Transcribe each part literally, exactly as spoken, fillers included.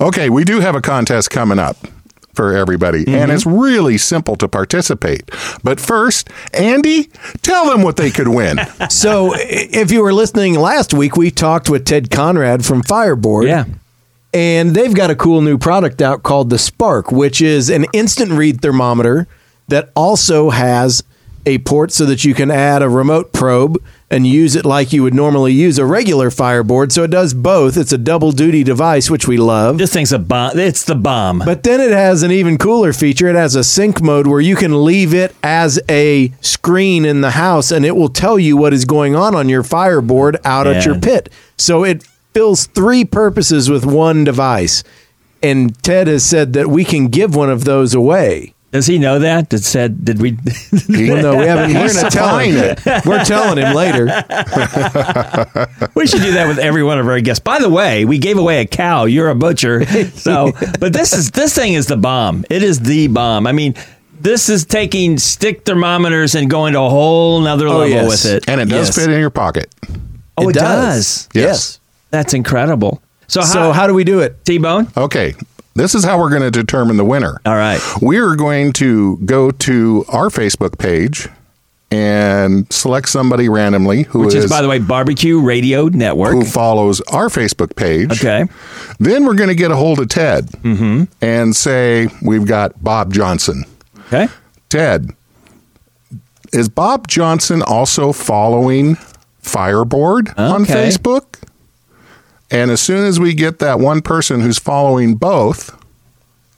Okay, we do have a contest coming up for everybody, mm-hmm. and it's really simple to participate. But first, Andy, tell them what they could win. So, if you were listening last week, we talked with Ted Conrad from Fireboard. Yeah. And they've got a cool new product out called the Spark, which is an instant read thermometer that also has a port so that you can add a remote probe and use it like you would normally use a regular Fireboard. So it does both. It's a double duty device, which we love. This thing's a bomb. It's the bomb. But then it has an even cooler feature. It has a sync mode where you can leave it as a screen in the house and it will tell you what is going on on your Fireboard out yeah. at your pit. So it fills three purposes with one device. And Ted has said that we can give one of those away. Does he know that? Did said did we well, no, we haven't we're not telling it. We're telling him later. We should do that with every one of our guests. By the way, we gave away a cow. You're a butcher. So but this is this thing is the bomb. It is the bomb. I mean, this is taking stick thermometers and going to a whole nother level oh, yes. with it. And it does yes. fit in your pocket. Oh, it, it does. does. Yes. yes. That's incredible. So how, so how do we do it? T-Bone? Okay. This is how we're going to determine the winner. All right. We're going to go to our Facebook page and select somebody randomly who Which is, is by the way, Barbecue Radio Network. Who follows our Facebook page. Okay. Then we're going to get a hold of Ted mm-hmm. and say, we've got Bob Johnson. Okay. Ted, is Bob Johnson also following Fireboard okay. on Facebook? And as soon as we get that one person who's following both,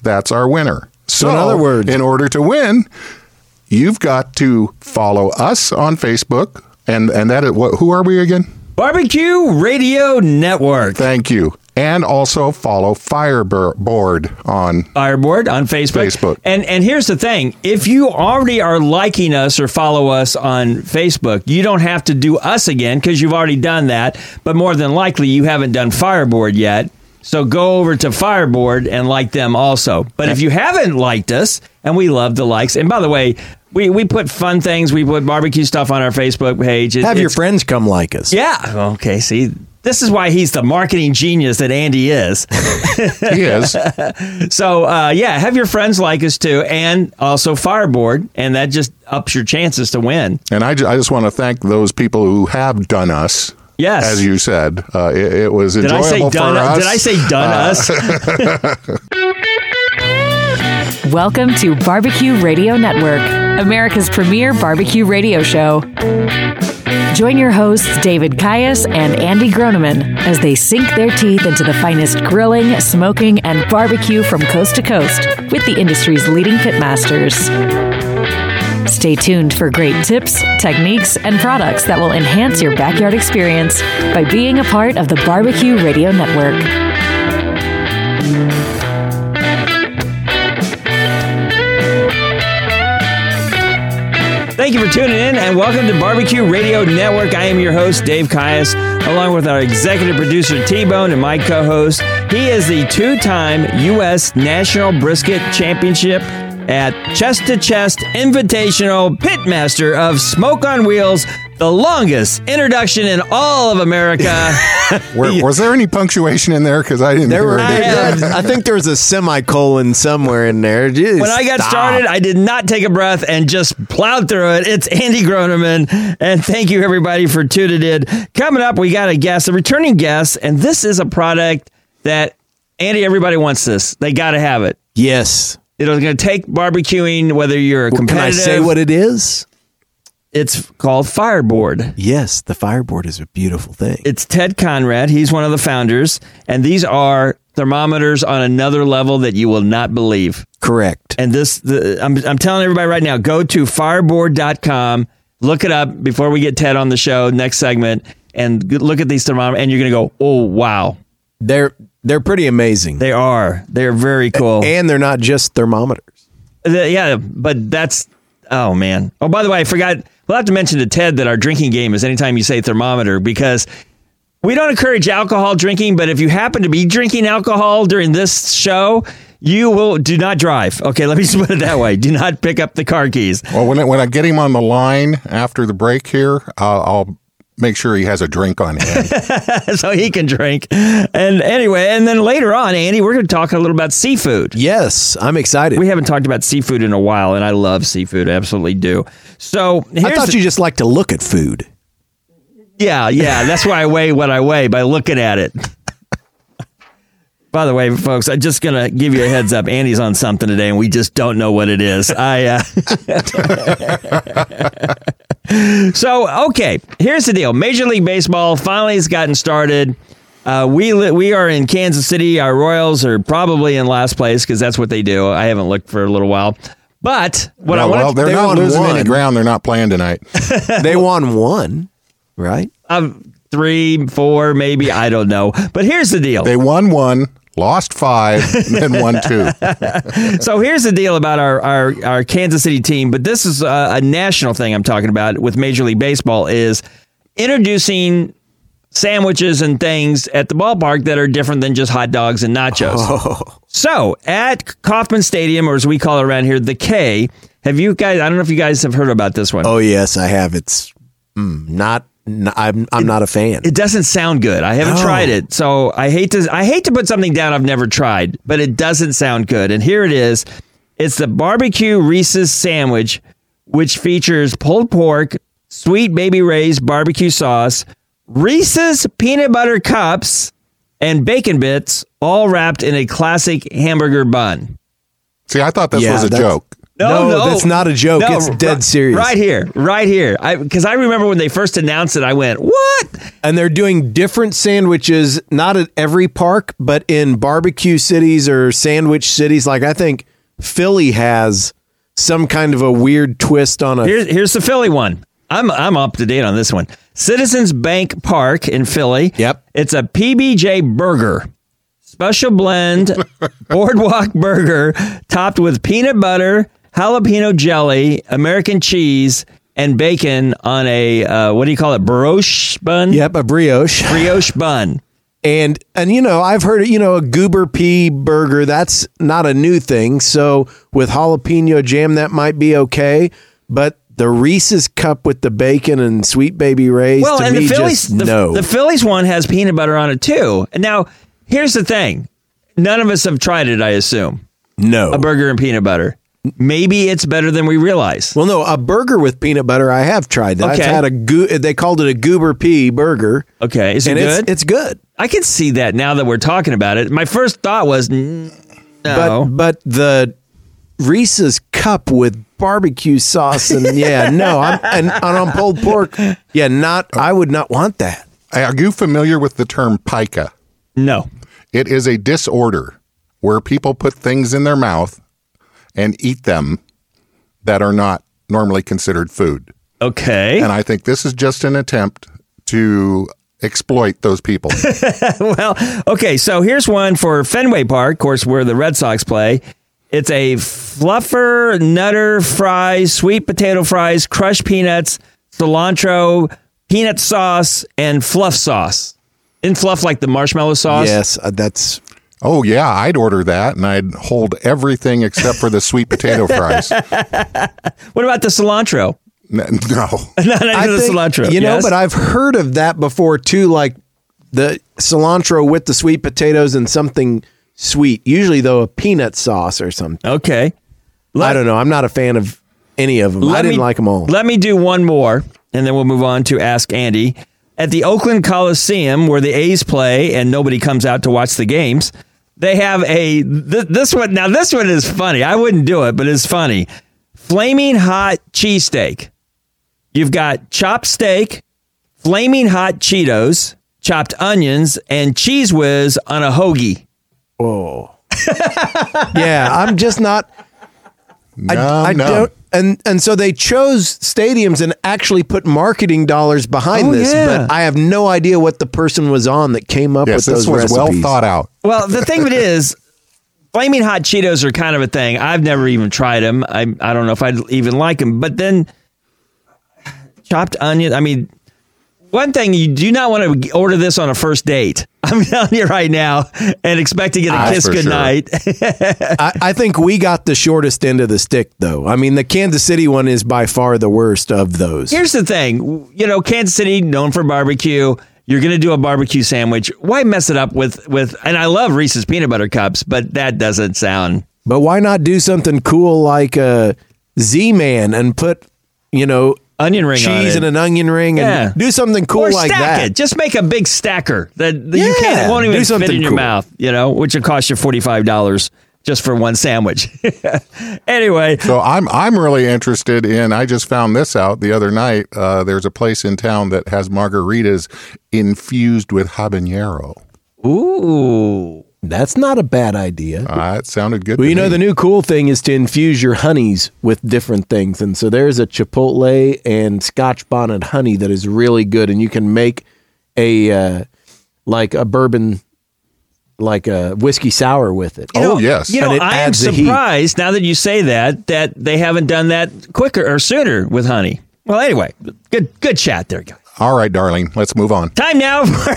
that's our winner. So, so in other words, in order to win, you've got to follow us on Facebook. And, and that is, what, who are we again? Barbecue Radio Network. Thank you. And also follow Fireboard on Fireboard on Facebook. Facebook. And and here's the thing. If you already are liking us or follow us on Facebook, you don't have to do us again because you've already done that. But more than likely, you haven't done Fireboard yet. So go over to Fireboard and like them also. But if you haven't liked us, and we love the likes. And by the way, we, we put fun things. We put barbecue stuff on our Facebook page. It, have your friends come like us. Yeah. Okay, see. This is why he's the marketing genius that Andy is. He is. So, uh, yeah, have your friends like us, too, and also Fireboard, and that just ups your chances to win. And I, ju- I just want to thank those people who have done us. Yes. As you said. Uh, it, it was enjoyable did I say for done, us. Did I say done uh, us? Welcome to Barbecue Radio Network, America's premier barbecue radio show. Join your hosts, David Kias and Andy Groneman, as they sink their teeth into the finest grilling, smoking, and barbecue from coast to coast with the industry's leading pitmasters. Stay tuned for great tips, techniques, and products that will enhance your backyard experience by being a part of the Barbecue Radio Network. Thank you for tuning in, and welcome to Barbecue Radio Network. I am your host, Dave Kias, along with our executive producer, T-Bone, and my co-host. He is the two-time U S National Brisket Championship at Chest to Chest Invitational Pitmaster of Smoke on Wheels, the longest introduction in all of America. Were, was there any punctuation in there? Because I didn't there hear were, it. I, had, I think there was a semicolon somewhere in there. Jeez, when I got stop. started, I did not take a breath and just plowed through it. It's Andy Groneman, and thank you, everybody, for tuning in. Coming up, we got a guest, a returning guest, and this is a product that, Andy, everybody wants this. They got to have it. Yes. It's going to take barbecuing, whether you're a competitive... Well, can I say what it is? It's called Fireboard. Yes, the Fireboard is a beautiful thing. It's Ted Conrad. He's one of the founders. And these are thermometers on another level that you will not believe. Correct. And this, the, I'm, I'm telling everybody right now, go to fireboard dot com, look it up before we get Ted on the show, next segment, and look at these thermometers, and you're going to go, oh, wow. They're they're pretty amazing. They are. They're very cool. And they're not just thermometers. The, yeah, but that's... Oh, man. Oh, by the way, I forgot... We'll have to mention to Ted that our drinking game is anytime you say thermometer, because we don't encourage alcohol drinking, but if you happen to be drinking alcohol during this show, you will do not drive. Okay, let me just put it that way. Do not pick up the car keys. Well, when I, when I get him on the line after the break here, I'll, I'll make sure he has a drink on hand. So he can drink. And anyway, and then later on, Andy, we're going to talk a little about seafood. Yes, I'm excited. We haven't talked about seafood in a while, and I love seafood. I absolutely do. So here's I thought you just like to look at food. Yeah, yeah. That's why I weigh what I weigh, by looking at it. By the way, folks, I'm just going to give you a heads up. Andy's on something today, and we just don't know what it is. I uh... So, okay, here's the deal. Major League Baseball finally has gotten started. Uh, we li- we are in Kansas City. Our Royals are probably in last place because that's what they do. I haven't looked for a little while. But what no, I want well, they're, they're not losing one. Any ground. They're not playing tonight. They won one, right? Um, three, four, maybe. I don't know. But here's the deal. They won one, lost five, and then won two. So here's the deal about our, our, our Kansas City team. But this is a, a national thing I'm talking about with Major League Baseball is introducing sandwiches and things at the ballpark that are different than just hot dogs and nachos. Oh. So at Kauffman Stadium, or as we call it around here, the K, have you guys, I don't know if you guys have heard about this one. Oh, yes, I have. It's mm, not. No, I'm I'm it, not a fan. It doesn't sound good. I haven't no. tried it, so I hate to I hate to put something down I've never tried, but it doesn't sound good. And here it is. It's the barbecue Reese's sandwich, which features pulled pork, Sweet Baby Ray's barbecue sauce, Reese's Peanut Butter Cups, and bacon bits, all wrapped in a classic hamburger bun. See, I thought this yeah, was a joke. No, no, no, that's not a joke. No, it's dead right, serious. Right here. Right here. Because I, I remember when they first announced it, I went, what? And they're doing different sandwiches, not at every park, but in barbecue cities or sandwich cities. Like, I think Philly has some kind of a weird twist on a... Here's, here's the Philly one. I'm I'm up to date on this one. Citizens Bank Park in Philly. Yep. It's a P B J burger. Special blend boardwalk burger topped with peanut butter, jalapeno jelly, American cheese, and bacon on a, uh, what do you call it, brioche bun? Yep, a brioche. Brioche bun. And, and you know, I've heard, you know, a goober pea burger, that's not a new thing. So with jalapeno jam, that might be okay. But the Reese's cup with the bacon and Sweet Baby Ray's, well, to and me, the Phillies, just the, no. The Phillies one has peanut butter on it, too. Now, here's the thing. None of us have tried it, I assume. No. A burger and peanut butter. Maybe it's better than we realize. Well, no, a burger with peanut butter, I have tried that. Okay. I've had a go- they called it a goober pea burger. Okay, is it good? It's, it's good. I can see that now that we're talking about it. My first thought was no. But, but the Reese's cup with barbecue sauce and yeah, no, I'm, and, and on pulled pork, yeah, not. I would not want that. Are you familiar with the term pica? No. It is a disorder where people put things in their mouth and eat them that are not normally considered food. Okay. And I think this is just an attempt to exploit those people. Well, okay, so here's one for Fenway Park, of course, where the Red Sox play. It's a fluffer, nutter fries, sweet potato fries, crushed peanuts, cilantro, peanut sauce, and fluff sauce. Isn't fluff like the marshmallow sauce? Yes, uh, that's... Oh, yeah, I'd order that, and I'd hold everything except for the sweet potato fries. What about the cilantro? No. no Not even the cilantro. You yes? know, but I've heard of that before, too, like the cilantro with the sweet potatoes and something sweet, usually, though, a peanut sauce or something. Okay. Let, I don't know. I'm not a fan of any of them. I didn't me, like them all. Let me do one more, and then we'll move on to Ask Andy. At the Oakland Coliseum, where the A's play and nobody comes out to watch the games... They have a, th- this one, now this one is funny. I wouldn't do it, but it's funny. Flaming Hot Cheesesteak. You've got chopped steak, Flaming Hot Cheetos, chopped onions, and Cheez Whiz on a hoagie. Whoa. Yeah, I'm just not. No, I, I no. don't. And and so they chose stadiums and actually put marketing dollars behind oh, this, yeah. But I have no idea what the person was on that came up yes, with those recipes. This was well thought out. Well, the thing of it is, Flaming Hot Cheetos are kind of a thing. I've never even tried them. I I don't know if I'd even like them. But then chopped onion, I mean, One thing, you do not want to order this on a first date. I'm telling you right now, and expect to get a kiss goodnight. Sure. I, I think we got the shortest end of the stick, though. I mean, the Kansas City one is by far the worst of those. Here's the thing. You know, Kansas City, known for barbecue. You're going to do a barbecue sandwich. Why mess it up with, with, and I love Reese's Peanut Butter Cups, but that doesn't sound. But why not do something cool like a Z-Man and put, you know, onion ring cheese on it. And an onion ring, yeah. And do something cool or like stack that. It. Just make a big stacker that, that yeah. you can't, it won't even fit in cool. your mouth, you know, which will cost you forty-five dollars just for one sandwich. Anyway. So I'm, I'm really interested in, I just found this out the other night. Uh, there's a place in town that has margaritas infused with habanero. Ooh. That's not a bad idea. Uh, it sounded good. Well, to you me. know, the new cool thing is to infuse your honeys with different things. And so there's a Chipotle and Scotch bonnet honey that is really good. And you can make a, uh, like a bourbon, like a whiskey sour with it. You know, oh, yes. You know, I am surprised now that you say that, that they haven't done that quicker or sooner with honey. Well, anyway, good, good chat there, guys. All right, darling, let's move on. Time now for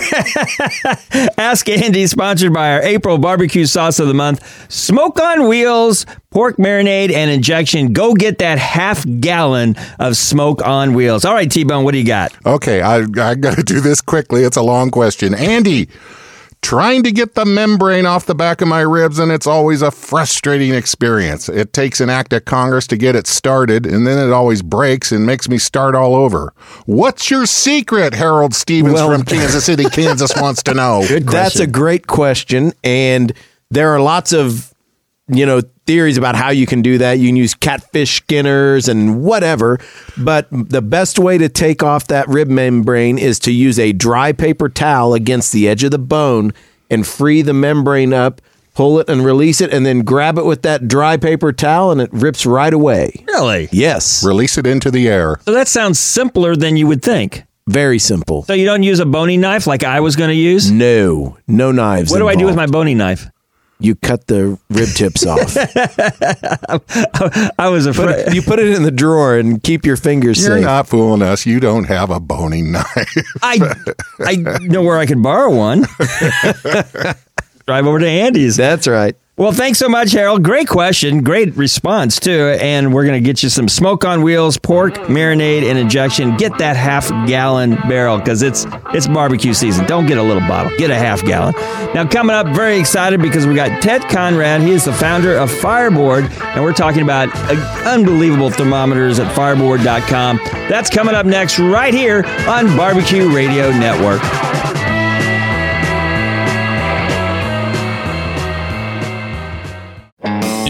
Ask Andy, sponsored by our April barbecue sauce of the month, Smoke on Wheels, pork marinade, and injection. Go get that half gallon of Smoke on Wheels. All right, T-Bone, what do you got? Okay, I, I got to do this quickly. It's a long question. Andy, trying to get the membrane off the back of my ribs, and it's always a frustrating experience. It takes an act of Congress to get it started, and then it always breaks and makes me start all over. What's your secret, Harold Stevens well, from Kansas City, Kansas wants to know? That's a great question, and there are lots of, you know, theories about how you can do that. You can use catfish skinners and whatever, but the best way to take off that rib membrane is to use a dry paper towel against the edge of the bone and free the membrane up, pull it and release it, and then grab it with that dry paper towel, and it rips right away. Really? Yes. Release it into the air. So that sounds simpler than you would think. Very simple. So you don't use a boning knife like I was going to use? No. No knives What involved. do I do with my boning knife? You cut the rib tips off. I was afraid. Put it, you put it in the drawer and keep your fingers You're safe. You're not fooling us. You don't have a boning knife. I, I know where I can borrow one. Drive over to Andy's. That's right. Well, thanks so much, Harold. Great question. Great response, too. And we're going to get you some Smoke on Wheels, pork, marinade, and injection. Get that half-gallon barrel because it's it's barbecue season. Don't get a little bottle. Get a half-gallon. Now, coming up, very excited because we got Ted Conrad. He is the founder of Fireboard, and we're talking about unbelievable thermometers at fireboard dot com. That's coming up next right here on Barbecue Radio Network.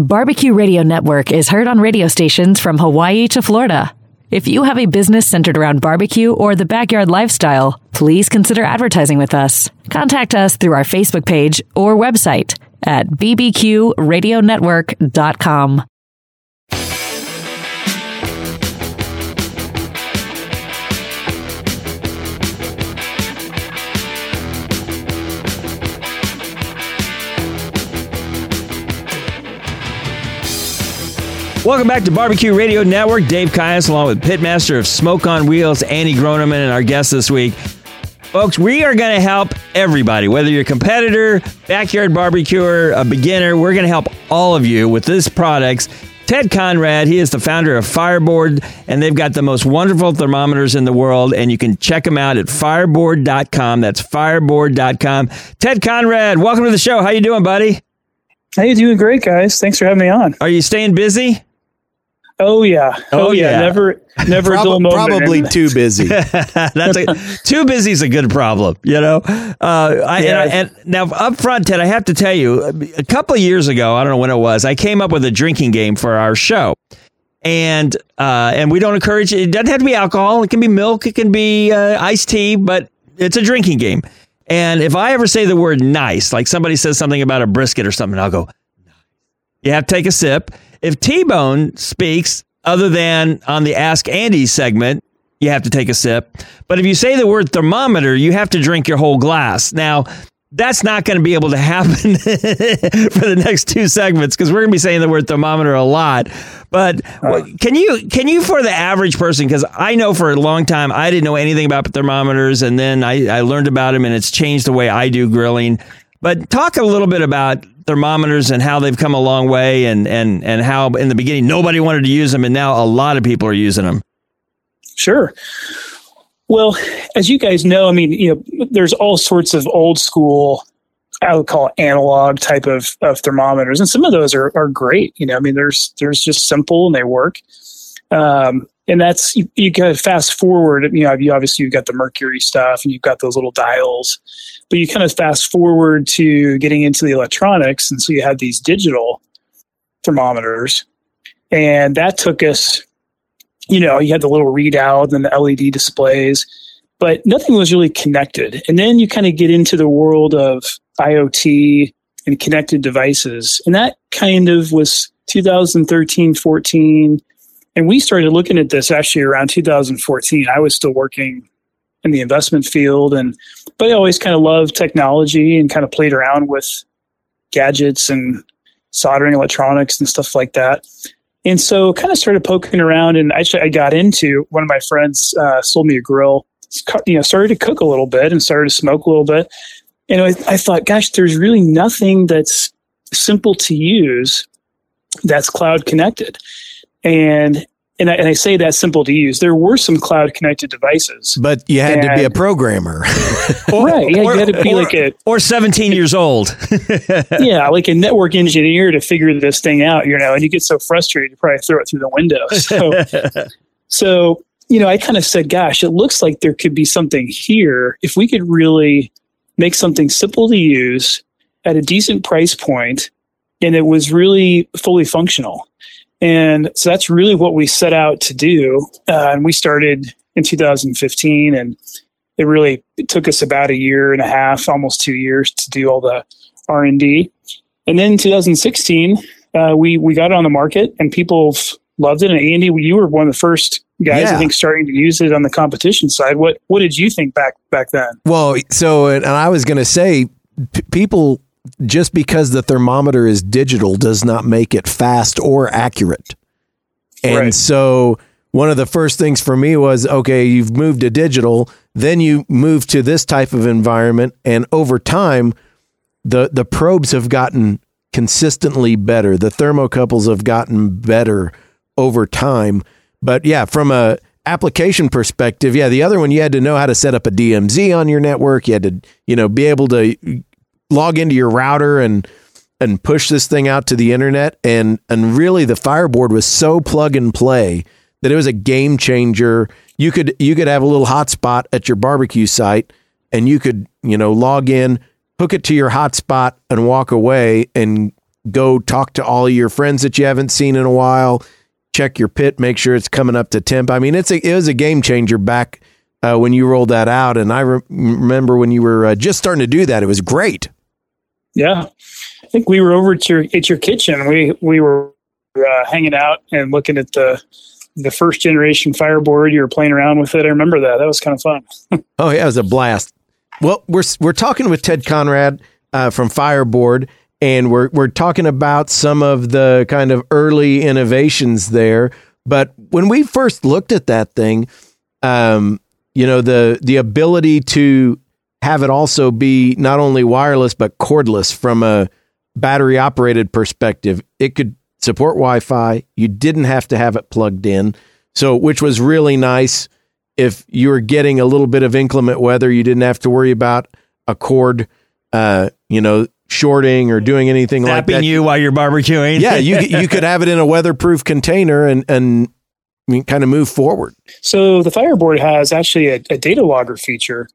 Barbecue Radio Network is heard on radio stations from Hawaii to Florida. If you have a business centered around barbecue or the backyard lifestyle, please consider advertising with us. Contact us through our Facebook page or website at b b q radio network dot com. Welcome back to Barbecue Radio Network. Dave Kias, along with Pitmaster of Smoke on Wheels, Andy Groneman, and our guest this week. Folks, we are going to help everybody, whether you're a competitor, backyard barbecuer, a beginner. We're going to help all of you with these products. Ted Conrad, he is the founder of Fireboard, and they've got the most wonderful thermometers in the world, and you can check them out at fireboard dot com. That's fireboard dot com. Ted Conrad, welcome to the show. How you doing, buddy? Hey, doing great, guys. Thanks for having me on. Are you staying busy? Oh yeah! Oh, oh yeah. yeah! Never, never Prob- a dull moment. Probably too busy. That's a, too busy is a good problem, you know. Uh, I, yeah. and, I, and now up front, Ted, I have to tell you, a couple of years ago, I don't know when it was, I came up with a drinking game for our show, And uh, and we don't encourage it. It doesn't have to be alcohol. It can be milk. It can be uh, iced tea, but it's a drinking game. And if I ever say the word nice, like somebody says something about a brisket or something, I'll go, nice. You have to take a sip. If T-Bone speaks, other than on the Ask Andy segment, you have to take a sip. But if you say the word thermometer, you have to drink your whole glass. Now, that's not going to be able to happen for the next two segments because we're going to be saying the word thermometer a lot. But uh, can you can you for the average person, because I know for a long time I didn't know anything about thermometers, and then I, I learned about them, and it's changed the way I do grilling. But talk a little bit about thermometers and how they've come a long way, and, and, and how in the beginning nobody wanted to use them, and now a lot of people are using them. Sure. Well, as you guys know, I mean, you know, there's all sorts of old school, I would call analog type of, of thermometers. And some of those are, are great. You know, I mean, there's, there's just simple and they work. Um, and that's, you, you kind of fast forward, you know, you obviously you've got the mercury stuff and you've got those little dials, but you kind of fast forward to getting into the electronics. And so you have these digital thermometers, and that took us, you know, you had the little readout and the L E D displays, but nothing was really connected. And then you kind of get into the world of IoT and connected devices. And that kind of was two thousand thirteen, fourteen. And we started looking at this actually around two thousand fourteen. I was still working in the investment field, and but I always kind of loved technology and kind of played around with gadgets and soldering electronics and stuff like that. And so kind of started poking around, and actually I got into, one of my friends uh, sold me a grill, you know, started to cook a little bit and started to smoke a little bit. And I, I thought, gosh, there's really nothing that's simple to use that's cloud connected. And and I, and I say that's simple to use. There were some cloud connected devices. But you had and, to be a programmer. or, right. Yeah, or, you had to be or, like a... Or seventeen years old. Yeah, like a network engineer to figure this thing out, you know, and you get so frustrated, you probably throw it through the window. So, so you know, I kind of said, gosh, it looks like there could be something here. If we could really make something simple to use at a decent price point, and it was really fully functional. And so that's really what we set out to do. Uh, and we started in two thousand fifteen, and it really it took us about a year and a half, almost two years to do all the R and D. And then in two thousand sixteen, uh, we, we got it on the market and people loved it. And Andy, you were one of the first guys, yeah, I think, starting to use it on the competition side. What what did you think back, back then? Well, so, and I was going to say, p- people... just because the thermometer is digital does not make it fast or accurate. And right. So one of the first things for me was, okay, you've moved to digital, then you move to this type of environment. And over time, the, the probes have gotten consistently better. The thermocouples have gotten better over time. But yeah, from a application perspective, yeah, the other one, you had to know how to set up a D M Z on your network. You had to, you know, be able to log into your router and and push this thing out to the internet, and and really the Fireboard was so plug and play that it was a game changer. You could you could have a little hotspot at your barbecue site, and you could, you know, log in, hook it to your hotspot, and walk away and go talk to all your friends that you haven't seen in a while, check your pit, make sure it's coming up to temp. I mean, it's a it was a game changer back uh, when you rolled that out, and I re- remember when you were uh, just starting to do that, it was great. Yeah, I think we were over at your at your kitchen. We we were uh, hanging out and looking at the the first generation Fireboard. You were playing around with it. I remember that. That was kind of fun. Oh yeah, it was a blast. Well, we're we're talking with Ted Conrad uh, from Fireboard, and we're we're talking about some of the kind of early innovations there. But when we first looked at that thing, um, you know, the the ability to have it also be not only wireless, but cordless from a battery operated perspective. It could support Wi-Fi. You didn't have to have it plugged in. So, which was really nice. If you were getting a little bit of inclement weather, you didn't have to worry about a cord, uh, you know, shorting or doing anything Zapping like that. You while you're barbecuing. Yeah. You, you could have it in a weatherproof container and, and I mean, kind of move forward. So the Fireboard has actually a, a data logger feature.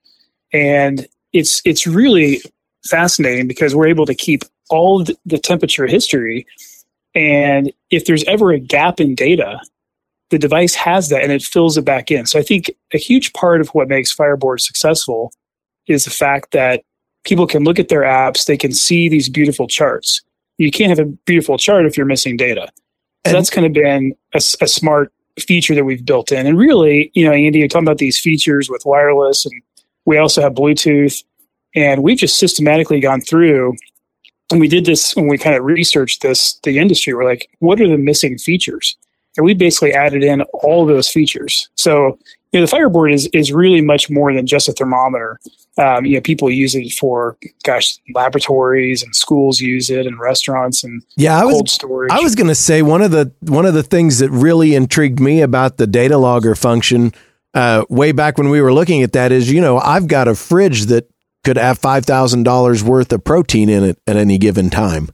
And it's it's really fascinating because we're able to keep all the temperature history. And if there's ever a gap in data, the device has that and it fills it back in. So I think a huge part of what makes Fireboard successful is the fact that people can look at their apps, they can see these beautiful charts. You can't have a beautiful chart if you're missing data. So and that's kind of been a, a smart feature that we've built in. And really, you know, Andy, you're talking about these features with wireless, and we also have Bluetooth. And we've just systematically gone through, and we did this when we kind of researched this, the industry, we're like, what are the missing features? And we basically added in all those features. So, you know, the Fireboard is is really much more than just a thermometer. Um, you know, people use it for, gosh, laboratories, and schools use it, and restaurants, and yeah, I was, cold storage. I was going to say one of the one of the things that really intrigued me about the data logger function, uh, way back when we were looking at that, is, you know, I've got a fridge that could have five thousand dollars worth of protein in it at any given time.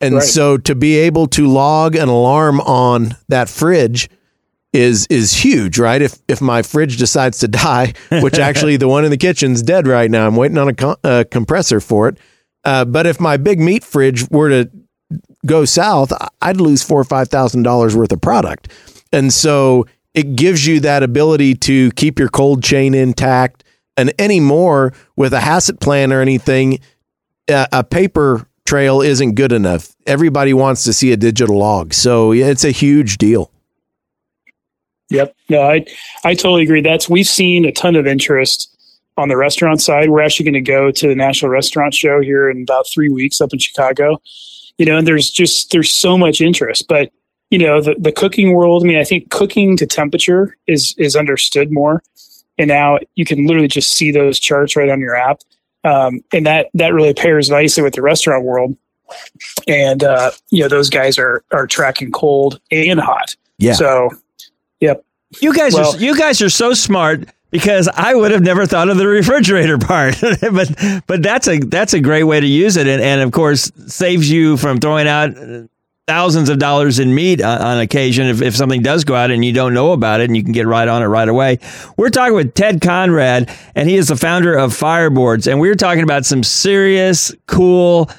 And right. So to be able to log an alarm on that fridge is is huge, right? If if my fridge decides to die, which actually the one in the kitchen's dead right now, I'm waiting on a, com- a compressor for it. Uh, but if my big meat fridge were to go south, I'd lose four or five thousand dollars worth of product. And so it gives you that ability to keep your cold chain intact. And anymore with a HACCP plan or anything, uh, a paper trail isn't good enough. Everybody wants to see a digital log. So yeah, it's a huge deal. Yep. No, I, I totally agree. That's, we've seen a ton of interest on the restaurant side. We're actually going to go to the National Restaurant Show here in about three weeks up in Chicago, you know, and there's just, there's so much interest, but you know, the, the cooking world, I mean, I think cooking to temperature is, is understood more. And now you can literally just see those charts right on your app. Um, and that, that really pairs nicely with the restaurant world. And, uh, you know, those guys are, are tracking cold and hot. Yeah. So, yep. You guys, well, are, you guys are so smart, because I would have never thought of the refrigerator part, but, but that's a, that's a great way to use it. And, and of course saves you from throwing out thousands of dollars in meat on occasion if, if something does go out and you don't know about it, and you can get right on it right away. We're talking with Ted Conrad, and he is the founder of Fireboards, and we're talking about some serious, cool,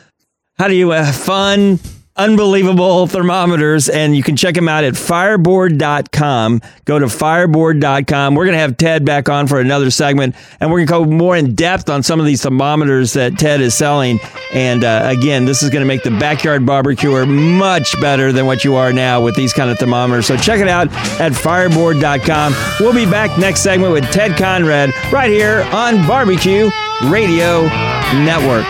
how do you, uh, fun, unbelievable thermometers, and you can check them out at fireboard dot com. Go to fireboard dot com. We're going to have Ted back on for another segment, and we're going to go more in depth on some of these thermometers that Ted is selling. And uh, again, this is going to make the backyard barbecuer much better than what you are now with these kind of thermometers. So check it out at fireboard dot com. We'll be back next segment with Ted Conrad right here on Barbecue Radio Network.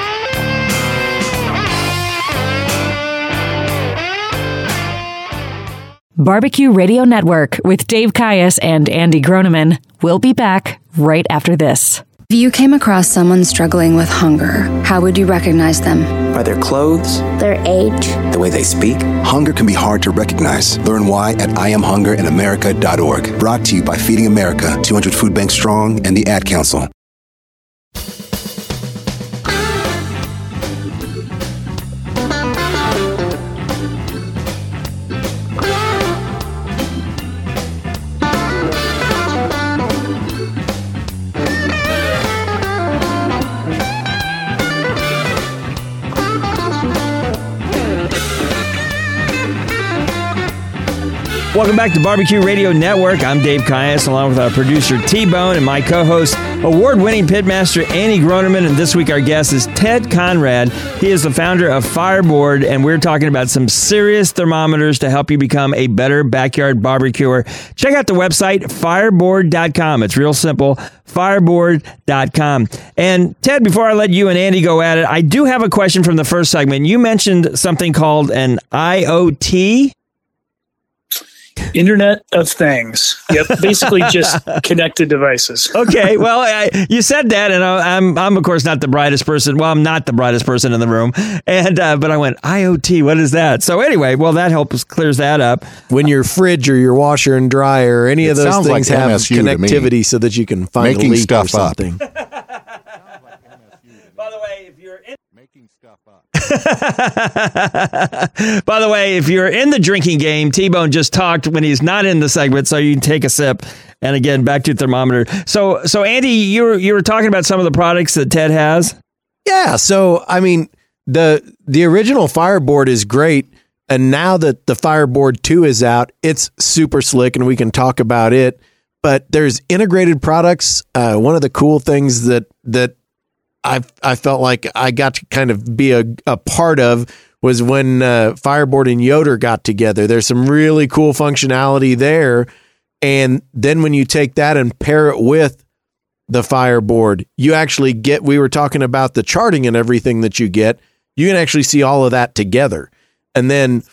Barbecue Radio Network with Dave Kias and Andy Groneman. We'll be back right after this. If you came across someone struggling with hunger, how would you recognize them? By their clothes, their age, the way they speak. Hunger can be hard to recognize. Learn why at I am hunger in america dot org. Brought to you by Feeding America, two hundred Food Banks Strong, and the Ad Council. Welcome back to Barbecue Radio Network. I'm Dave Kias, along with our producer T-Bone and my co-host, award-winning pitmaster Andy Groneman. And this week our guest is Ted Conrad. He is the founder of Fireboard, and we're talking about some serious thermometers to help you become a better backyard barbecuer. Check out the website, fireboard dot com. It's real simple, fireboard dot com. And Ted, before I let you and Andy go at it, I do have a question from the first segment. You mentioned something called an I O T. Internet of Things. Yep, basically just connected devices. Okay, well, I, you said that, and I, I'm, I'm of course not the brightest person. Well, I'm not the brightest person in the room, and uh, but I went I O T. What is that? So anyway, well, that helps clears that up. When your fridge or your washer and dryer, or any it of those things, like have M S U connectivity, so that you can find making a leak stuff or something. Up. By the way, if you're in- making stuff up. By the way, if you're in the drinking game, T-Bone just talked when he's not in the segment, so you can take a sip. And again, back to thermometer. So, so Andy, you were you were talking about some of the products that Ted has. Yeah. So, I mean, the the original Fireboard is great And now that the Fireboard two is out, it's super slick and we can talk about it. But there's integrated products. Uh, one of the cool things that that I I felt like I got to kind of be a, a part of was when uh, Fireboard and Yoder got together. There's some really cool functionality there. And then when you take that and pair it with the Fireboard, you actually get, we were talking about the charting and everything that you get. You can actually see all of that together. And then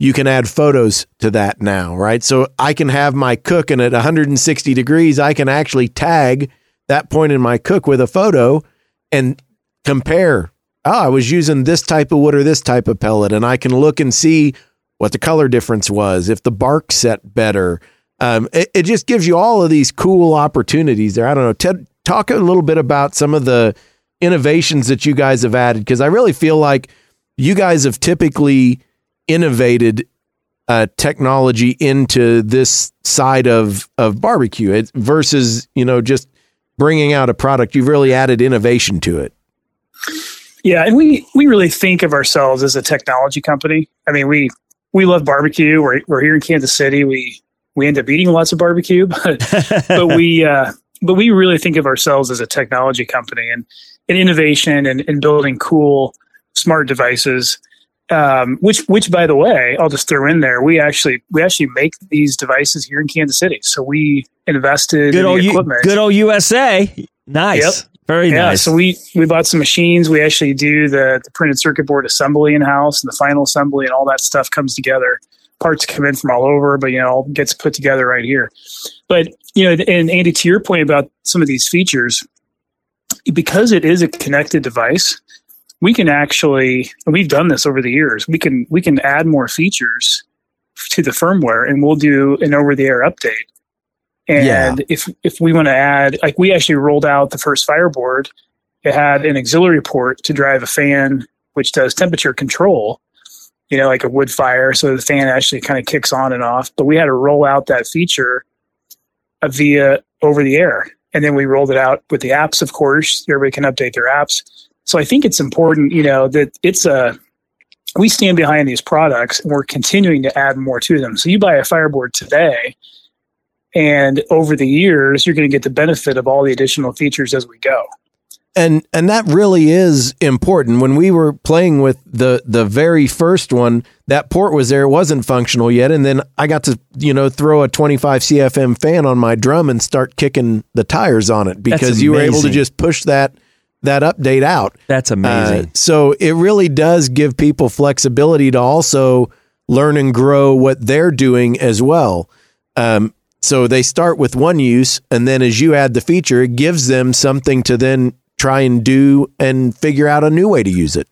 you can add photos to that now, right? So I can have my cook, and at one hundred sixty degrees, I can actually tag that point in my cook with a photo and compare. Oh, I was using this type of wood or this type of pellet, and I can look and see what the color difference was, if the bark set better. Um, it, it just gives you all of these cool opportunities there. I don't know, Ted, talk a little bit about some of the innovations that you guys have added, because I really feel like you guys have typically innovated uh, technology into this side of, of barbecue it, versus, you know, just bringing out a product. You've really added innovation to it. Yeah. And we, we really think of ourselves as a technology company. I mean, we, we love barbecue. We're, we're here in Kansas City. We, we end up eating lots of barbecue, but, but we, uh, but we really think of ourselves as a technology company, and, and innovation and, and building cool, smart devices. Um, which, which, by the way, I'll just throw in there. We actually, we actually make these devices here in Kansas City. So we invested good in old the equipment. U- good old U S A. Nice. Yep. Very yeah, nice. So we, we bought some machines. We actually do the, the printed circuit board assembly in house, and the final assembly and all that stuff comes together. Parts come in from all over, but, you know, all gets put together right here. But, you know, and Andy, to your point about some of these features, because it is a connected device, we can actually, and we've done this over the years, we can we can add more features to the firmware, and we'll do an over-the-air update. And yeah. if if we want to add, like, we actually rolled out the first Fireboard. It had an auxiliary port to drive a fan, which does temperature control, you know, like a wood fire. So the fan actually kind of kicks on and off. But we had to roll out that feature via over-the-air. And then we rolled it out with the apps, of course. Everybody can update their apps. So I think it's important, you know, that it's a, we stand behind these products, and we're continuing to add more to them. So you buy a Fireboard today, and over the years, you're going to get the benefit of all the additional features as we go. And and that really is important. When we were playing with the the very first one, that port was there. It wasn't functional yet. And then I got to, you know, throw a twenty-five C F M fan on my drum and start kicking the tires on it, because you were able to just push that that update out. That's amazing. Uh, so it really does give people flexibility to also learn and grow what they're doing as well. Um, so they start with one use, and then as you add the feature, it gives them something to then try and do and figure out a new way to use it.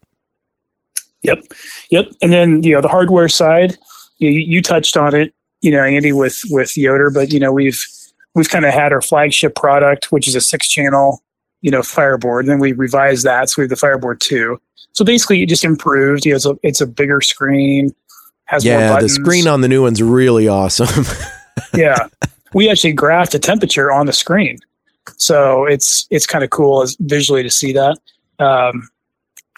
Yep. Yep. And then, you know, the hardware side, you, you touched on it, you know, Andy, with, with Yoder, but, you know, we've, we've kind of had our flagship product, which is a six channel, you know, Fireboard. And then we revised that. So we have the Fireboard two. So basically it just improved. You know, it's a, it's a bigger screen, has yeah, more buttons. The screen on the new one's really awesome. Yeah. We actually graphed the temperature on the screen. So it's, it's kind of cool as visually to see that. Um,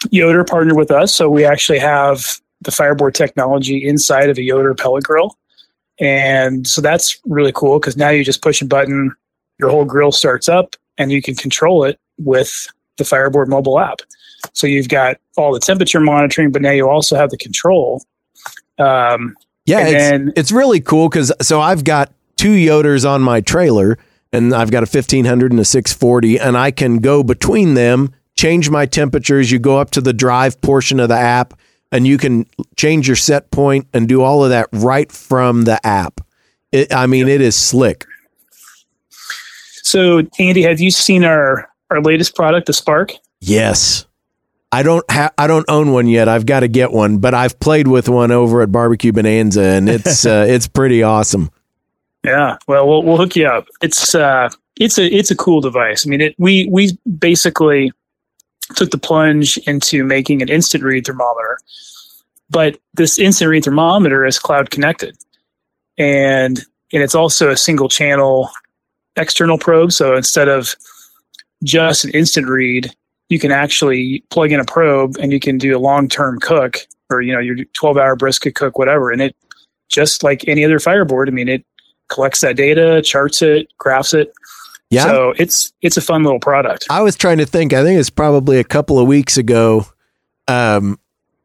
Yoder partnered with us. So we actually have the Fireboard technology inside of a Yoder pellet grill. And so that's really cool, because now you just push a button, your whole grill starts up, and you can control it with the Fireboard mobile app. So you've got all the temperature monitoring, but now you also have the control. Um, yeah, and it's, then, it's really cool, because so I've got two Yoders on my trailer, and I've got a fifteen hundred and a six forty, and I can go between them, change my temperatures. You go up to the drive portion of the app, and you can change your set point and do all of that right from the app. It, I mean, it is slick. So, Andy, have you seen our, our latest product, the Spark? Yes. I don't ha- I don't own one yet. I've got to get one, but I've played with one over at Barbecue Bonanza, and it's uh, it's pretty awesome. Yeah. Well, we'll we'll hook you up. It's uh it's a it's a cool device. I mean, it we we basically took the plunge into making an instant read thermometer, but this instant read thermometer is cloud connected, and and it's also a single channel external probe. So instead of just an instant read, you can actually plug in a probe, and you can do a long-term cook or, you know, your twelve hour brisket cook, whatever. And it, just like any other fireboard, I mean, it collects that data, charts it, graphs it. Yeah. So it's, it's a fun little product. I was trying to think, I think it's probably a couple of weeks ago. Um,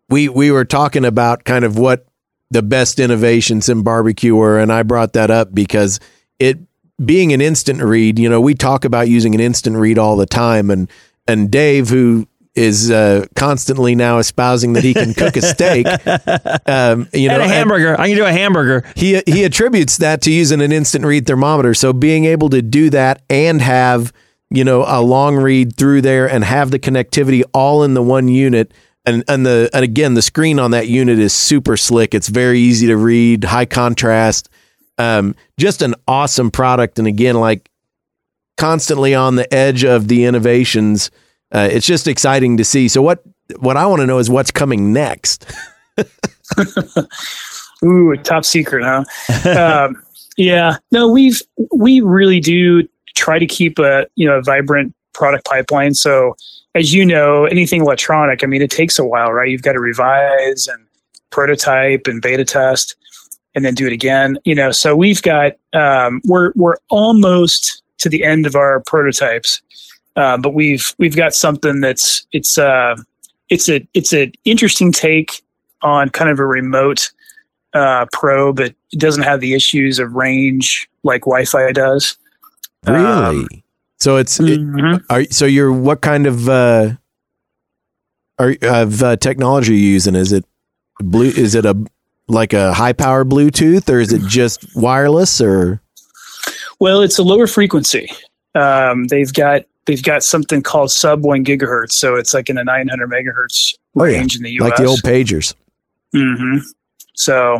we, we were talking about kind of what the best innovations in barbecue were. And I brought that up because it being an instant read, you know, we talk about using an instant read all the time. And, and Dave, who is uh, constantly now espousing that he can cook a steak, um, you know, and a hamburger. I can do a hamburger. He he attributes that to using an instant read thermometer. So being able to do that and have, you know, a long read through there and have the connectivity all in the one unit, and and the and again the screen on that unit is super slick. It's very easy to read, high contrast, um, just an awesome product. And again, like constantly on the edge of the innovations. Uh, it's just exciting to see. So what, what I want to know is what's coming next. Ooh, top secret, huh? um, yeah, no, we've, we really do try to keep a, you know, a vibrant product pipeline. So as you know, anything electronic, I mean, it takes a while, right? You've got to revise and prototype and beta test and then do it again, you know? So we've got, um, we're, we're almost to the end of our prototypes. Uh, but we've we've got something that's it's uh it's a it's an interesting take on kind of a remote uh, probe, but it doesn't have the issues of range like Wi-Fi does. Really? Um, so it's it, mm-hmm. are so you're what kind of uh, are of uh, technology are you using? Is it blue? Is it a like a high power Bluetooth, or is it just wireless? Or well, it's a lower frequency. Um, they've got. They've got something called sub one gigahertz. So it's like in the nine hundred megahertz range oh, yeah. in the U S. Like the old pagers. Mm-hmm. So,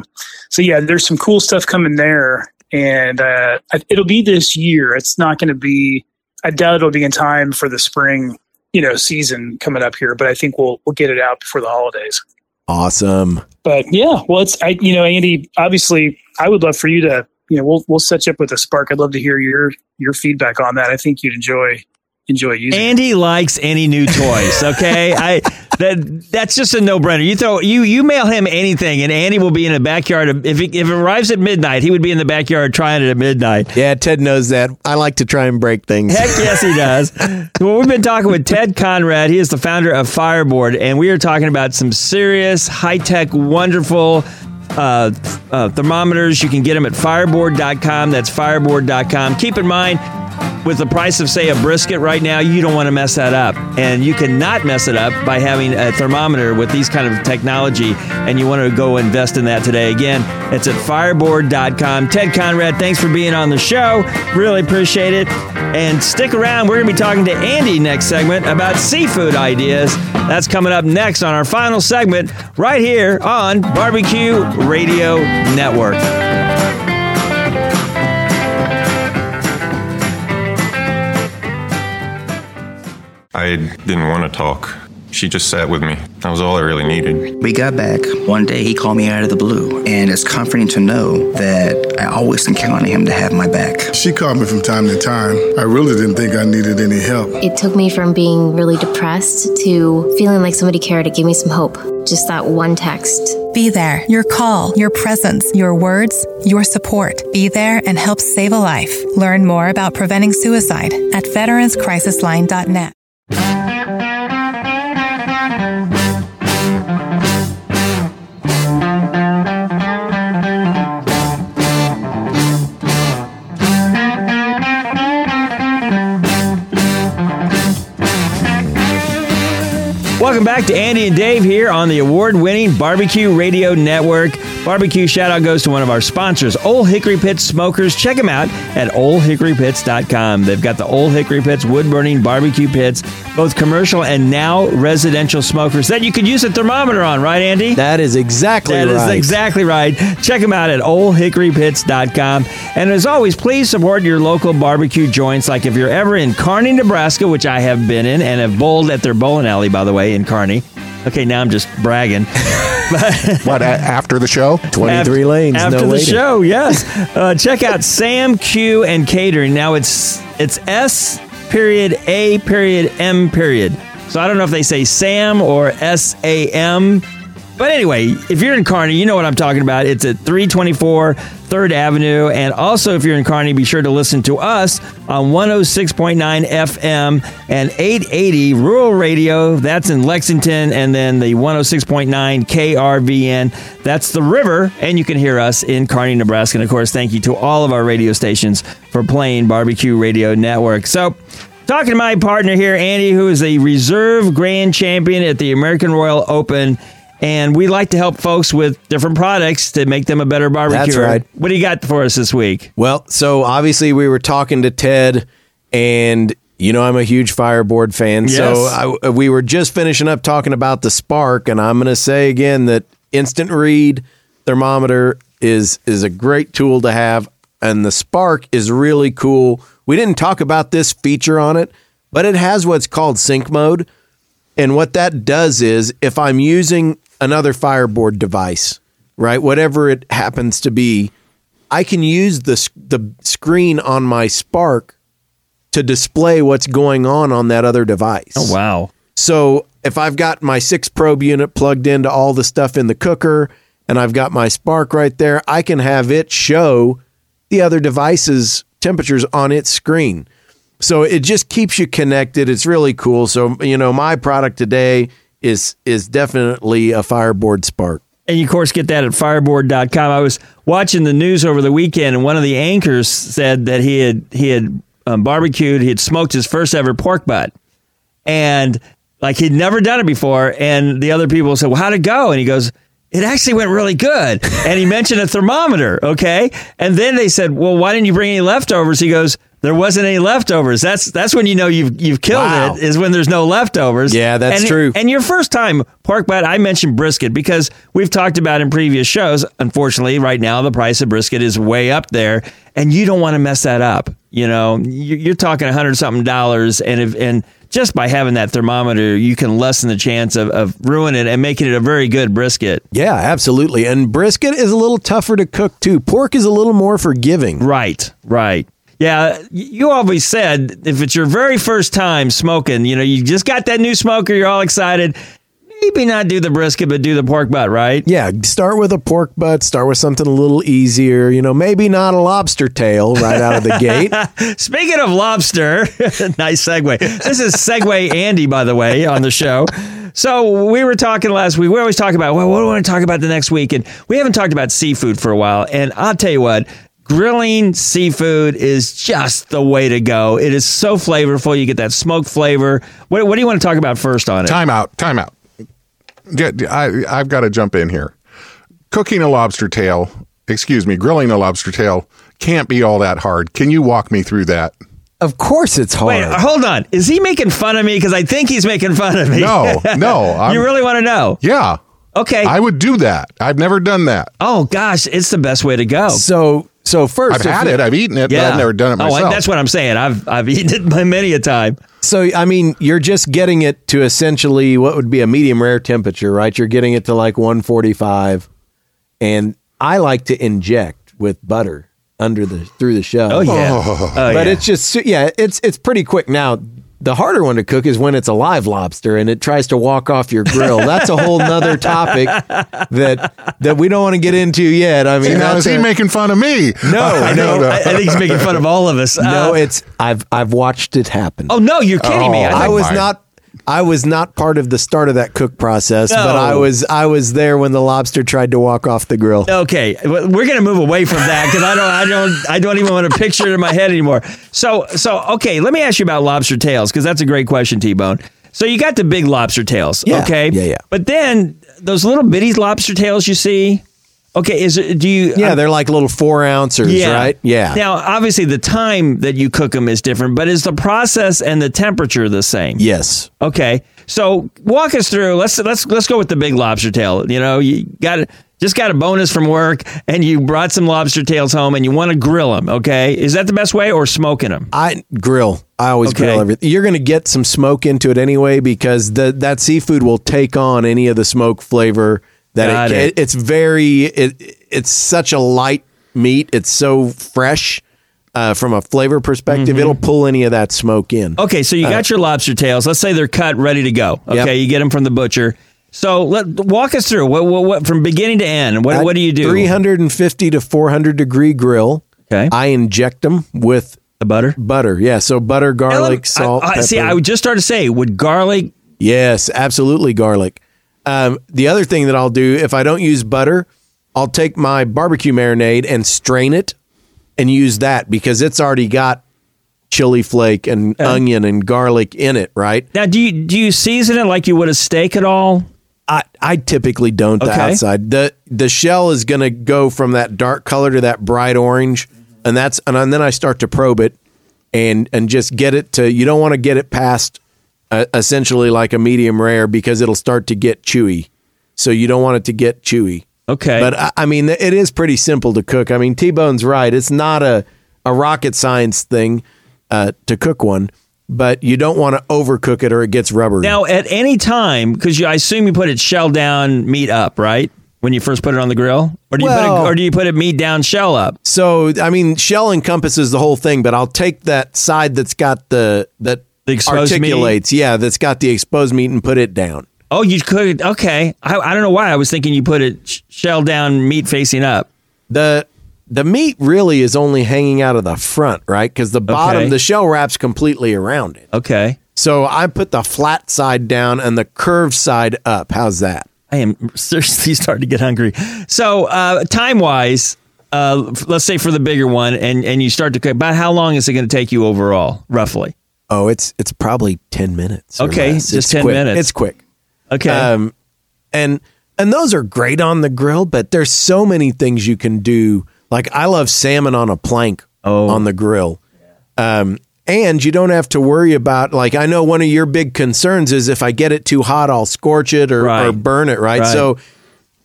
so yeah, there's some cool stuff coming there, and uh, it'll be this year. It's not going to be, I doubt it'll be in time for the spring, you know, season coming up here, but I think we'll, we'll get it out before the holidays. Awesome. But yeah, well, it's, I, you know, Andy, obviously I would love for you to, you know, we'll, we'll set you up with a Spark. I'd love to hear your, your feedback on that. I think you'd enjoy enjoy using Andy it. Likes any new toys, okay? I that that's just a no-brainer. You throw you you mail him anything, and Andy will be in the backyard. If he, if it arrives at midnight, he would be in the backyard trying it at midnight. Yeah, Ted knows that. I like to try and break things. Heck yes, he does. Well, we've been talking with Ted Conrad. He is the founder of Fireboard, and we are talking about some serious, high-tech, wonderful Uh, uh, thermometers. You can get them at fireboard dot com. That's fireboard dot com. Keep in mind, with the price of, say, a brisket right now, you don't want to mess that up. And you cannot mess it up by having a thermometer with these kind of technology. And you want to go invest in that today. Again, it's at fireboard dot com. Ted Conrad, thanks for being on the show. Really appreciate it. And stick around. We're going to be talking to Andy next segment about seafood ideas. That's coming up next on our final segment right here on Barbecue Radio Network. I didn't want to talk. She just sat with me. That was all I really needed. We got back. One day he called me out of the blue, and it's comforting to know that I always can count on him to have my back. She called me from time to time. I really didn't think I needed any help. It took me from being really depressed to feeling like somebody cared. It gave me some hope. Just that one text. Be there. Your call, your presence, your words, your support. Be there and help save a life. Learn more about preventing suicide at veterans crisis line dot net. Welcome back to Andy and Dave here on the award-winning Barbecue Radio Network. Barbecue shout-out goes to one of our sponsors, Old Hickory Pit Smokers. Check them out at old hickory pits dot com. They've got the Old Hickory Pits wood-burning barbecue pits, both commercial and now residential smokers that you could use a thermometer on, right, Andy? That is exactly right. That is exactly right. Check them out at old hickory pits dot com. And as always, please support your local barbecue joints. Like if you're ever in Kearney, Nebraska, which I have been in and have bowled at their bowling alley, by the way, in Kearney. Okay, now I'm just bragging. What, after the show? twenty-three after, lanes, after no the waiting. Show, yes. Uh, check out Sam Q and Catering. Now it's it's S period A period M period. So I don't know if they say Sam or S A M. But anyway, if you're in Kearney, you know what I'm talking about. It's at three twenty-four third Avenue. And also, if you're in Kearney, be sure to listen to us on one oh six point nine F M and eight eighty Rural Radio. That's in Lexington. And then the one oh six point nine K R V N. That's the river. And you can hear us in Kearney, Nebraska. And, of course, thank you to all of our radio stations for playing Barbecue Radio Network. So, talking to my partner here, Andy, who is a reserve grand champion at the American Royal Open. And we like to help folks with different products to make them a better barbecue. That's right. What do you got for us this week? Well, so obviously we were talking to Ted, and you know I'm a huge Fireboard fan. Yes. So I, we were just finishing up talking about the Spark, and I'm going to say again that instant read thermometer is is a great tool to have, and the Spark is really cool. We didn't talk about this feature on it, but it has what's called sync mode. And what that does is if I'm using another Fireboard device, right, whatever it happens to be, I can use the, the screen on my Spark to display what's going on on that other device. Oh, wow. So if I've got my six probe unit plugged into all the stuff in the cooker and I've got my Spark right there, I can have it show the other device's temperatures on its screen. So it just keeps you connected. It's really cool. So, you know, my product today is is definitely a Fireboard Spark. And you, of course, get that at fireboard dot com. I was watching the news over the weekend, and one of the anchors said that he had he had um, barbecued, he had smoked his first ever pork butt. And, like, he'd never done it before. And the other people said, well, how'd it go? And he goes, it actually went really good. And he mentioned a thermometer, okay? And then they said, well, why didn't you bring any leftovers? He goes, there wasn't any leftovers. That's that's when you know you've you've killed wow. it, is when there's no leftovers. Yeah, that's and, true. And your first time pork butt, I mentioned brisket because we've talked about in previous shows, unfortunately, right now the price of brisket is way up there, and you don't want to mess that up. You know, you're talking a hundred something dollars, and if, and just by having that thermometer, you can lessen the chance of, of ruining it and making it a very good brisket. Yeah, absolutely. And brisket is a little tougher to cook too. Pork is a little more forgiving. Right, right. Yeah, you always said if it's your very first time smoking, you know, you just got that new smoker, you're all excited. Maybe not do the brisket, but do the pork butt, right? Yeah, start with a pork butt, start with something a little easier. You know, maybe not a lobster tail right out of the gate. Speaking of lobster, nice segue. This is Segue Andy, by the way, on the show. So we were talking last week. We always talk about, well, what do we want to talk about the next week? And we haven't talked about seafood for a while. And I'll tell you what. Grilling seafood is just the way to go. It is so flavorful. You get that smoke flavor. What, what do you want to talk about first on it? Time out. Time out. I, I've got to jump in here. Cooking a lobster tail, excuse me, grilling a lobster tail can't be all that hard. Can you walk me through that? Of course it's hard. Wait, hold on. Is he making fun of me? Because I think he's making fun of me. No, no. You really want to know? Yeah. Okay. I would do that. I've never done that. Oh, gosh. It's the best way to go. So... So first, I've had we, it, I've eaten it, yeah. but I've never done it myself. Oh, I, that's what I'm saying. I've I've eaten it many a time. So I mean, you're just getting it to essentially what would be a medium rare temperature, right? You're getting it to like one forty-five, and I like to inject with butter under the through the shell. Oh yeah, oh. Oh, but yeah. it's just yeah, it's it's pretty quick now. The harder one to cook is when it's a live lobster and it tries to walk off your grill. That's a whole nother topic that that we don't want to get into yet. I mean, now is he making fun of me? No, I know. No, no. I, I think he's making fun of all of us. Uh, no, it's I've I've watched it happen. Oh no, you're kidding oh, me! I, I was mine. not. I was not part of the start of that cook process, no. but I was I was there when the lobster tried to walk off the grill. Okay, we're going to move away from that because I don't I don't I don't even want to picture it in my head anymore. So so okay, let me ask you about lobster tails because that's a great question, T-Bone. So you got the big lobster tails, yeah. okay? Yeah, yeah. But then those little bitty lobster tails you see. Okay, is do you? Yeah, um, they're like little four ouncers, yeah. right? Yeah. Now, obviously, the time that you cook them is different, but is the process and the temperature the same? Yes. Okay, so walk us through. Let's let's let's go with the big lobster tail. You know, you got just got a bonus from work, and you brought some lobster tails home, and you want to grill them. Okay, is that the best way, or smoking them? I grill. I always okay. grill everything. You're going to get some smoke into it anyway because the that seafood will take on any of the smoke flavor. That it, it. It, it's very it it's such a light meat. It's so fresh uh, from a flavor perspective. Mm-hmm. It'll pull any of that smoke in. Okay, so you got uh, your lobster tails. Let's say they're cut, ready to go. Okay, yep. You get them from the butcher. So let walk us through what, what, what from beginning to end. What, what do you do? three fifty to four hundred degree grill. Okay, I inject them with the butter. Butter, yeah. So butter, garlic, me, salt. I, I, pepper. See, I just started to say, would garlic? Yes, absolutely, garlic. Um, the other thing that I'll do if I don't use butter, I'll take my barbecue marinade and strain it, and use that because it's already got chili flake and uh, onion and garlic in it, right? Now, do you do you season it like you would a steak at all? I, I typically don't the okay. outside. The the shell is going to go from that dark color to that bright orange, and that's and then I start to probe it and and just get it to, you don't want to get it past uh, essentially like a medium rare because it'll start to get chewy. So you don't want it to get chewy. Okay. But I, I mean, it is pretty simple to cook. I mean, T-Bone's right. It's not a, a rocket science thing uh, to cook one. But you don't want to overcook it or it gets rubbery. Now, at any time, because I assume you put it shell down, meat up, right? When you first put it on the grill? Or do, well, you, put it, or do you put it meat down, shell up? So, I mean, shell encompasses the whole thing, but I'll take that side that's got the, that the exposed articulates. Meat? Yeah, that's got the exposed meat and put it down. Oh, you could, okay. I, I don't know why I was thinking you put it shell down, meat facing up. The... The meat really is only hanging out of the front, right? Because the bottom, okay. the shell wraps completely around it. Okay. So I put the flat side down and the curved side up. How's that? I am seriously starting to get hungry. So uh, time-wise, uh, let's say for the bigger one, and, and you start to cook, about how long is it going to take you overall, roughly? Oh, it's it's probably ten minutes. Okay, just it's ten quick. Minutes. It's quick. Okay. Um, and and those are great on the grill, but there's so many things you can do. Like, I love salmon on a plank oh. on the grill. Yeah. Um, and you don't have to worry about, like, I know one of your big concerns is if I get it too hot, I'll scorch it or, right. or burn it, right? right? So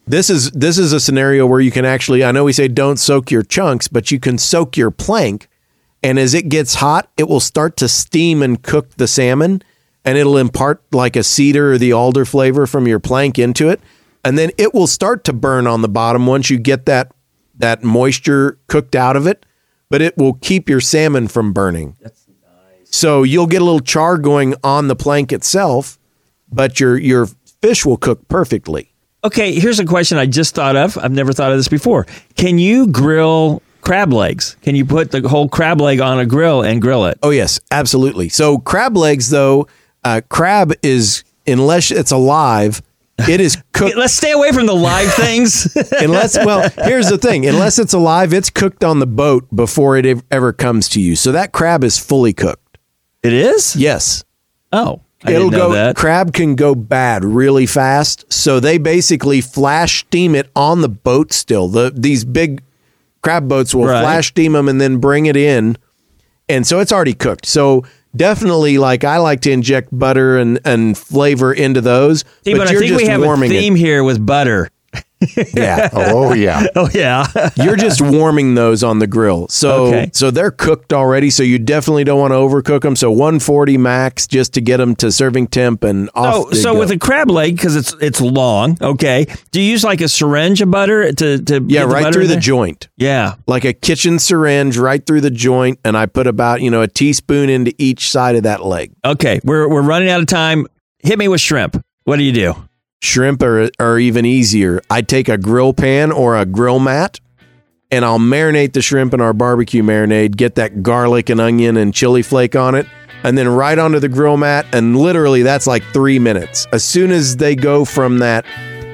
this is this is a scenario where you can actually, I know we say don't soak your chunks, but you can soak your plank. And as it gets hot, it will start to steam and cook the salmon. And it'll impart, like, a cedar or the alder flavor from your plank into it. And then it will start to burn on the bottom once you get that that moisture cooked out of it, but it will keep your salmon from burning. That's nice. So you'll get a little char going on the plank itself, but your your fish will cook perfectly. Okay, here's a question I just thought of. I've never thought of this before. Can you grill crab legs? Can you put the whole crab leg on a grill and grill it? Oh, yes, absolutely. So crab legs, though, uh, crab is, unless it's alive, it is cooked. Let's stay away from the live things. Unless, well, here's the thing. Unless it's alive, it's cooked on the boat before it ever comes to you. So that crab is fully cooked. It is? Yes. Oh, I It'll didn't know go, that. Crab can go bad really fast. So they basically flash steam it on the boat still. The, these big crab boats will right. flash steam them and then bring it in. And so it's already cooked. So definitely, like, I like to inject butter and, and flavor into those. See, but, but you're I think just we have warming a theme it. Here with butter. yeah. Oh, yeah. Oh, yeah. You're just warming those on the grill. So, okay. so they're cooked already, so you definitely don't want to overcook them. So one forty max just to get them to serving temp and off. Oh, so go. With a crab leg, because it's it's long, okay, do you use like a syringe of butter to, to Yeah, get right the butter through the joint. Yeah. Like a kitchen syringe right through the joint, and I put about, you know, a teaspoon into each side of that leg. Okay, we're we're running out of time. Hit me with shrimp. What do you do? Shrimp are, are even easier. I take a grill pan or a grill mat, and I'll marinate the shrimp in our barbecue marinade, get that garlic and onion and chili flake on it, and then right onto the grill mat, and literally that's like three minutes. As soon as they go from that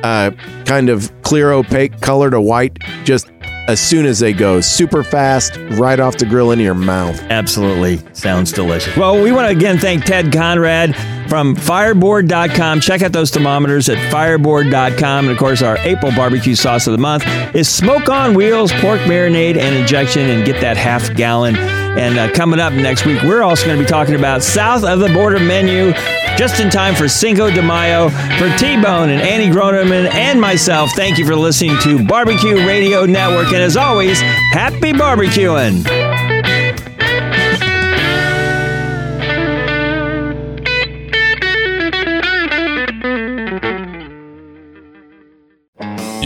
uh, kind of clear opaque color to white, just as soon as they go, super fast, right off the grill into your mouth. Absolutely. Sounds delicious. Well, we want to again thank Ted Conrad from fireboard dot com. Check out those thermometers at fireboard dot com. And, of course, our April barbecue sauce of the month is Smoke on Wheels, pork marinade, and injection. And get that half gallon. And uh, coming up next week, we're also going to be talking about South of the Border menu, just in time for Cinco de Mayo. For T-Bone and Andy Groneman and myself, thank you for listening to Barbecue Radio Network. And as always, happy barbecuing.